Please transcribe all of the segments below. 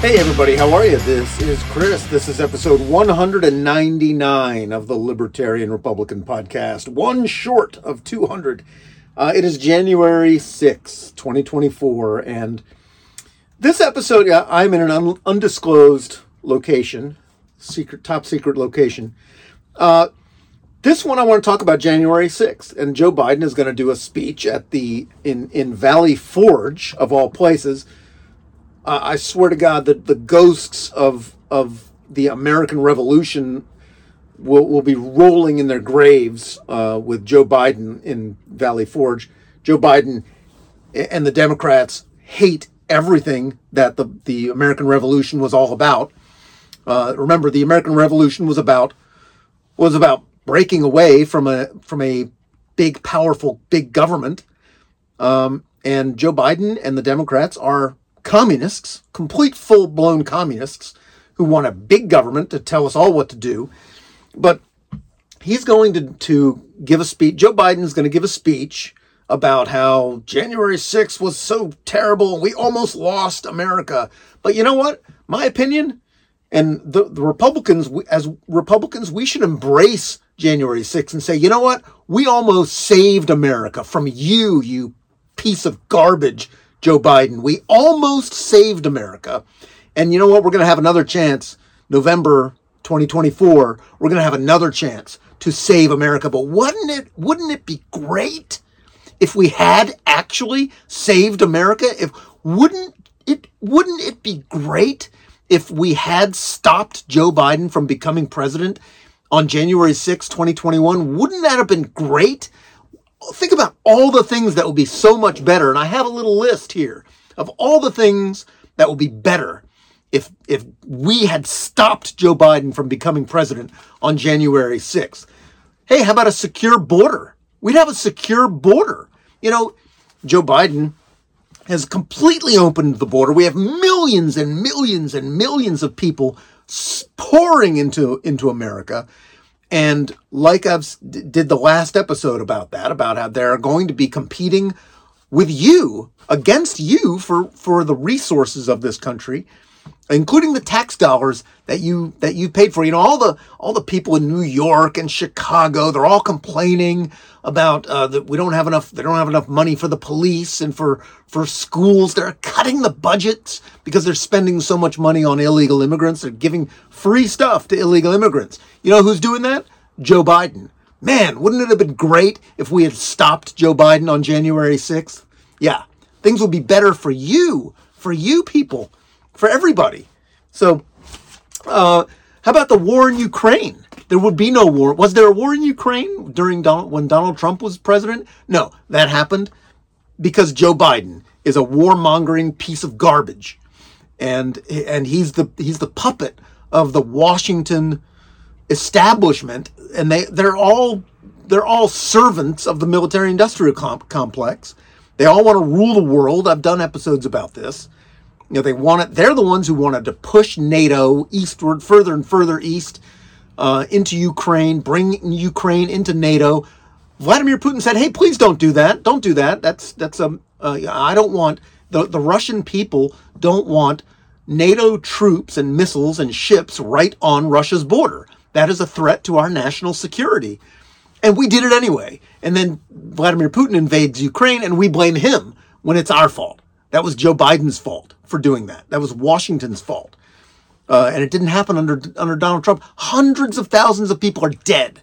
Hey everybody, how are you? This is Chris. This is episode 199 of the Libertarian Republican Podcast, one short of 200. It is January 6, 2024, and this episode, I'm in an undisclosed location, top secret location. This one I want to talk about January 6th, and Joe Biden is going to do a speech at in Valley Forge, of all places. I swear to God that the ghosts of the American Revolution will be rolling in their graves with Joe Biden in Valley Forge. Joe Biden and the Democrats hate everything that the American Revolution was all about. Remember, the American Revolution was about breaking away from a big, powerful, big government. And Joe Biden and the Democrats are communists, complete full-blown communists who want a big government to tell us all what to do. But he's going to give a speech. Joe Biden's going to give a speech about how January 6th was so terrible. We almost lost America. But you know what? My opinion, and the Republicans, as Republicans, we should embrace January 6th and say, you know what? We almost saved America from you piece of garbage, Joe Biden. We almost saved America. And you know what? We're going to have another chance. November 2024, we're going to have another chance to save America. But wouldn't it be great if we had actually saved America? Wouldn't it be great if we had stopped Joe Biden from becoming president on January 6, 2021? Wouldn't that have been great? Think about all the things that would be so much better. And I have a little list here of all the things that would be better if we had stopped Joe Biden from becoming president on January 6th. Hey, how about a secure border? We'd have a secure border. You know, Joe Biden has completely opened the border. We have millions and millions and millions of people pouring into America. And like I did the last episode about that, about how they're going to be competing with you, against you for the resources of this country, including the tax dollars that you paid for. You know, all the people in New York and Chicago, they're all complaining about that they don't have enough money for the police and for schools. They're cutting the budgets because they're spending so much money on illegal immigrants. They're giving free stuff to illegal immigrants. You know who's doing that? Joe Biden. Man, wouldn't it have been great if we had stopped Joe Biden on January 6th? Yeah, things would be better for you people, for everybody. So how about the war in Ukraine? There would be no war. Was there a war in Ukraine when Donald Trump was president? No, that happened because Joe Biden is a warmongering piece of garbage. And he's the puppet of the Washington establishment, and they're all servants of the military industrial complex. They all want to rule the world. I've done episodes about this. You know, they want it. They're the ones who wanted to push NATO eastward, further and further east, into Ukraine, bring Ukraine into NATO. Vladimir Putin said, "Hey, please don't do that. Don't do that. I don't want the Russian people don't want NATO troops and missiles and ships right on Russia's border. That is a threat to our national security." And we did it anyway. And then Vladimir Putin invades Ukraine, and we blame him when it's our fault. That was Joe Biden's fault for doing that. That was Washington's fault. And it didn't happen under Donald Trump. Hundreds of thousands of people are dead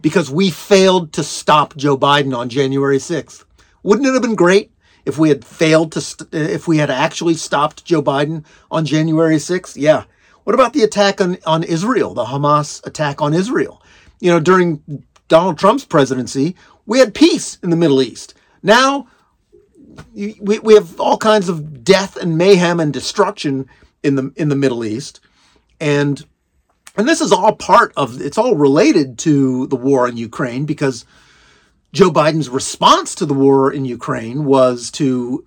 because we failed to stop Joe Biden on January 6th. Wouldn't it have been great if we had if we had actually stopped Joe Biden on January 6th? Yeah. What about the attack on Israel, the Hamas attack on Israel? You know, during Donald Trump's presidency, we had peace in the Middle East. Now, we have all kinds of death and mayhem and destruction in the Middle East, and this is all part of it's all related to the war in Ukraine, because Joe Biden's response to the war in Ukraine was to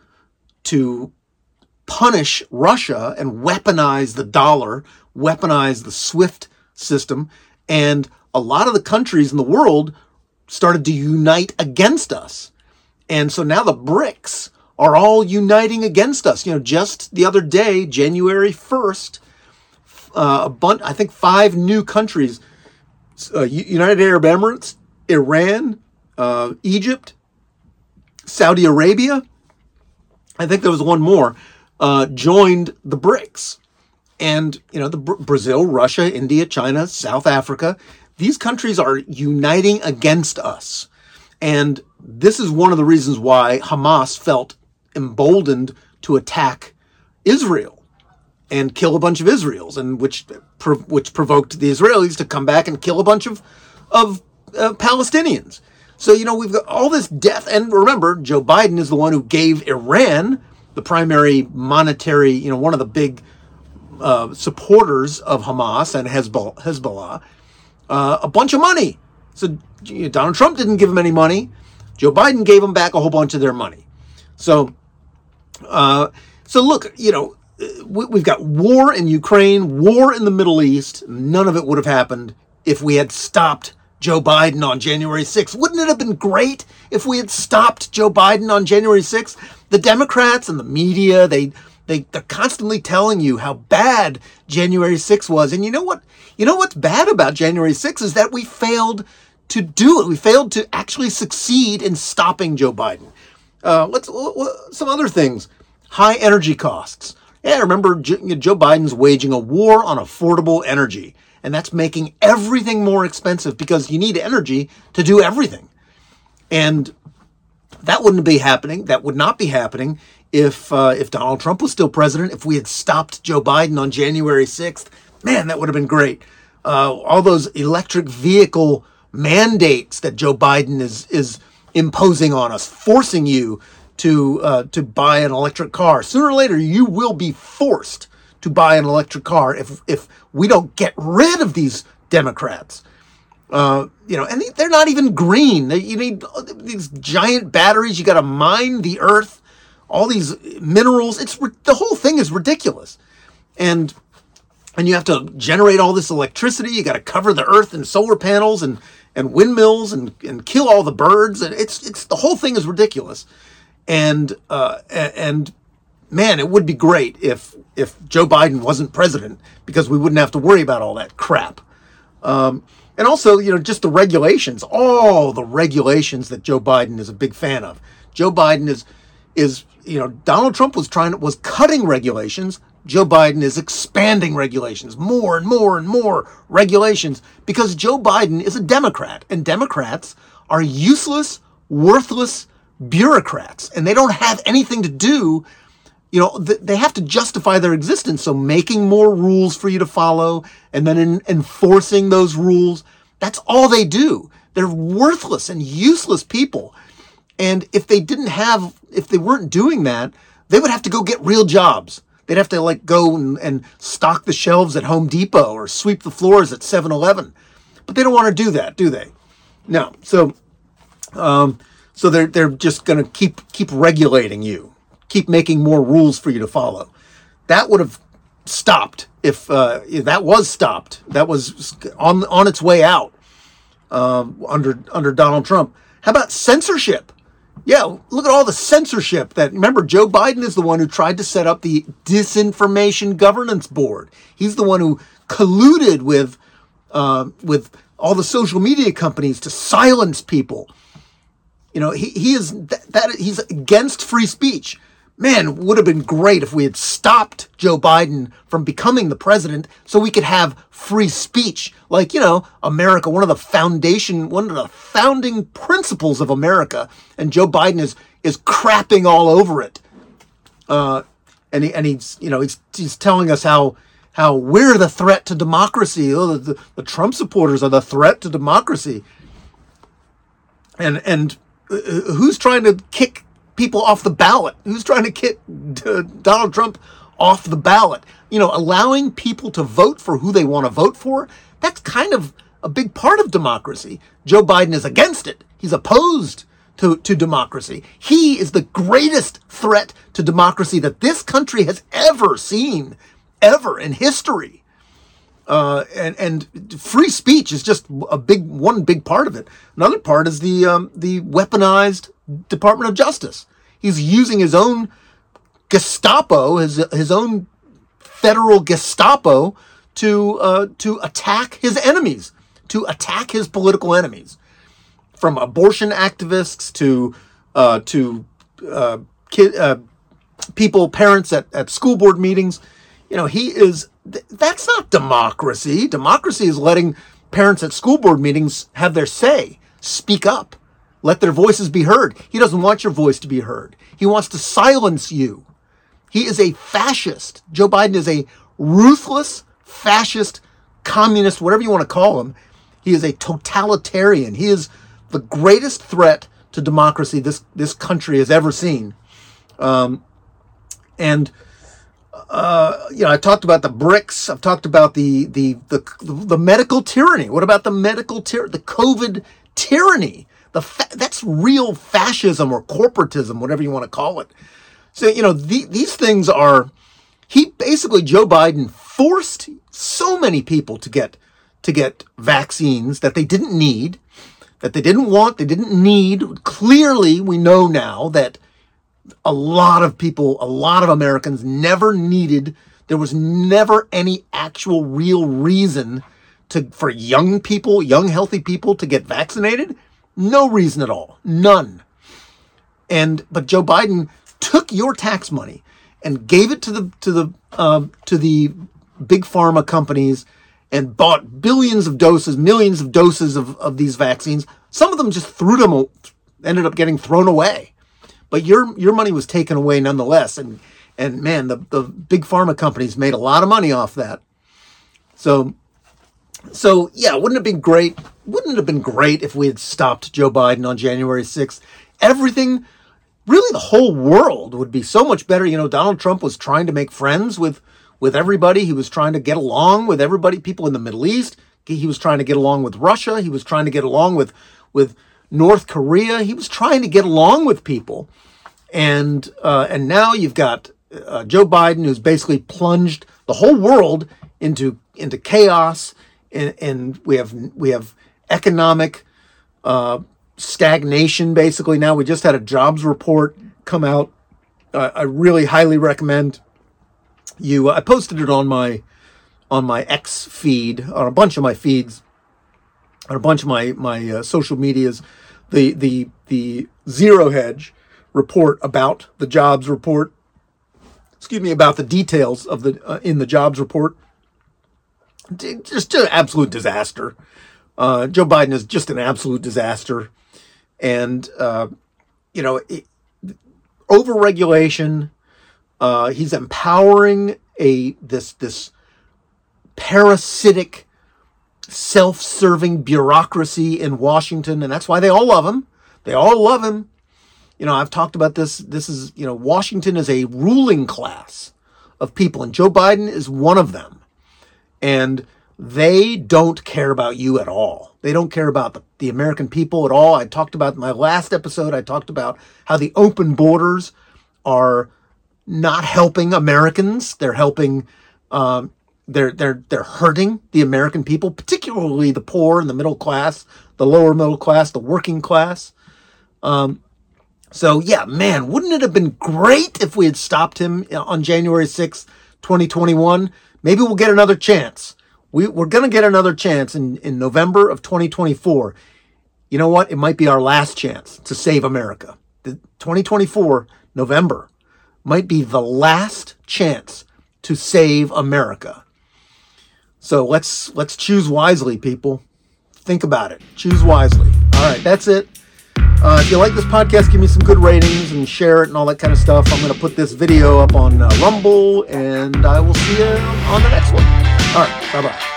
punish Russia and weaponize the dollar, weaponize the SWIFT system, and a lot of the countries in the world started to unite against us. And so now the BRICS are all uniting against us. You know, just the other day, January 1st, I think 5 new countries, United Arab Emirates, Iran, Egypt, Saudi Arabia, I think there was one more, joined the BRICS. And, you know, the Brazil, Russia, India, China, South Africa, these countries are uniting against us. And this is one of the reasons why Hamas felt emboldened to attack Israel and kill a bunch of Israelis, and which provoked the Israelis to come back and kill a bunch of Palestinians. So, you know, we've got all this death. And remember, Joe Biden is the one who gave Iran, the primary monetary, you know, one of the big supporters of Hamas and Hezbollah, a bunch of money. So you know, Donald Trump didn't give them any money. Joe Biden gave them back a whole bunch of their money. So look, you know, we've got war in Ukraine, war in the Middle East. None of it would have happened if we had stopped Joe Biden on January 6th. Wouldn't it have been great if we had stopped Joe Biden on January 6th? The Democrats and the media, they're constantly telling you how bad January 6th was. And you know what? You know what's bad about January 6th is that we failed to do it. We failed to actually succeed in stopping Joe Biden. Some other things. High energy costs. Yeah, remember, Joe Biden's waging a war on affordable energy. And that's making everything more expensive because you need energy to do everything. And that wouldn't be happening. That would not be happening if Donald Trump was still president. If we had stopped Joe Biden on January 6th, man, that would have been great. All those electric vehicle mandates that Joe Biden is imposing on us, forcing you to buy an electric car. Sooner or later, you will be forced to buy an electric car if we don't get rid of these Democrats. You know, and they're not even green. You need these giant batteries. You got to mine the earth, all these minerals. The whole thing is ridiculous. And you have to generate all this electricity. You got to cover the earth in solar panels and windmills and kill all the birds. And it's the whole thing is ridiculous. And man, it would be great if Joe Biden wasn't president, because we wouldn't have to worry about all that crap. And also, you know, just the regulations, all the regulations that Joe Biden is a big fan of. Joe Biden is you know, Donald Trump was cutting regulations. Joe Biden is expanding regulations, more and more and more regulations, because Joe Biden is a Democrat, and Democrats are useless, worthless bureaucrats, and they don't have anything to do. You know, they have to justify their existence. So making more rules for you to follow and then enforcing those rules, that's all they do. They're worthless and useless people. And if they weren't doing that, they would have to go get real jobs. They'd have to like go and stock the shelves at Home Depot or sweep the floors at 7-Eleven. But they don't want to do that, do they? No. So they're just going to keep regulating you, keep making more rules for you to follow. That would have stopped if that was stopped. That was on its way out under Donald Trump. How about censorship? Yeah, look at all the censorship that, remember, Joe Biden is the one who tried to set up the Disinformation Governance Board. He's the one who colluded with all the social media companies to silence people. You know, he's against free speech. Man, would have been great if we had stopped Joe Biden from becoming the president so we could have free speech. Like, you know, America, one of the founding principles of America, and Joe Biden is crapping all over it. He's telling us how we're the threat to democracy. Oh, the Trump supporters are the threat to democracy. And who's trying to kick people off the ballot? Who's trying to kick Donald Trump off the ballot? You know, allowing people to vote for who they want to vote for, that's kind of a big part of democracy. Joe Biden is against it. He's opposed to democracy. He is the greatest threat to democracy that this country has ever seen, ever in history. And free speech is just one big part of it. Another part is the weaponized Department of Justice. He's using his own Gestapo, his own federal Gestapo, to attack his enemies, to attack his political enemies, from abortion activists to people, parents at school board meetings. You know, he is. That's not democracy. Democracy is letting parents at school board meetings have their say, speak up, let their voices be heard. He doesn't want your voice to be heard. He wants to silence you. He is a fascist. Joe Biden is a ruthless, fascist, communist, whatever you want to call him. He is a totalitarian. He is the greatest threat to democracy this country has ever seen. I talked about the BRICS. I've talked about the medical tyranny. What about the medical tyranny, the COVID tyranny? That's real fascism or corporatism, whatever you want to call it. So, you know, these things are, Joe Biden forced so many people to get vaccines that they didn't need, that they didn't want, they didn't need. Clearly, we know now that a lot of people, a lot of Americans never needed, there was never any actual real reason for young people, young healthy people to get vaccinated. No reason at all. None. But Joe Biden took your tax money and gave it to the big pharma companies and bought billions of doses, millions of doses of these vaccines. Some of them just ended up getting thrown away. But your money was taken away nonetheless. And man, the big pharma companies made a lot of money off that. So yeah, wouldn't it have been great if we had stopped Joe Biden on January 6th? Everything, really the whole world would be so much better. You know, Donald Trump was trying to make friends with everybody. He was trying to get along with everybody, people in the Middle East. He was trying to get along with Russia. He was trying to get along with North Korea. He was trying to get along with people. And now you've got Joe Biden, who's basically plunged the whole world into chaos. And we have economic stagnation, basically. Now, we just had a jobs report come out. I really highly recommend you. I posted it on my X feed, on a bunch of my feeds, on a bunch of my social medias. The Zero Hedge report about the jobs report. Excuse me, about the details of the in the jobs report. Just an absolute disaster. Joe Biden is just an absolute disaster. And, overregulation, he's empowering this parasitic, self-serving bureaucracy in Washington. And that's why they all love him. They all love him. You know, I've talked about this. This is, Washington is a ruling class of people, and Joe Biden is one of them. And they don't care about you at all. They don't care about the American people at all. I talked about in my last episode, I talked about how the open borders are not helping Americans. They're helping, they're hurting the American people, particularly the poor and the middle class, the lower middle class, the working class. So yeah, man, wouldn't it have been great if we had stopped him on January 6th, 2021? Maybe we'll get another chance. We're going to get another chance in November of 2024. You know what? It might be our last chance to save America. The 2024, November, might be the last chance to save America. So let's choose wisely, people. Think about it. Choose wisely. All right, that's it. If you like this podcast, give me some good ratings and share it and all that kind of stuff. I'm going to put this video up on Rumble, and I will see you on the next one. All right, bye-bye.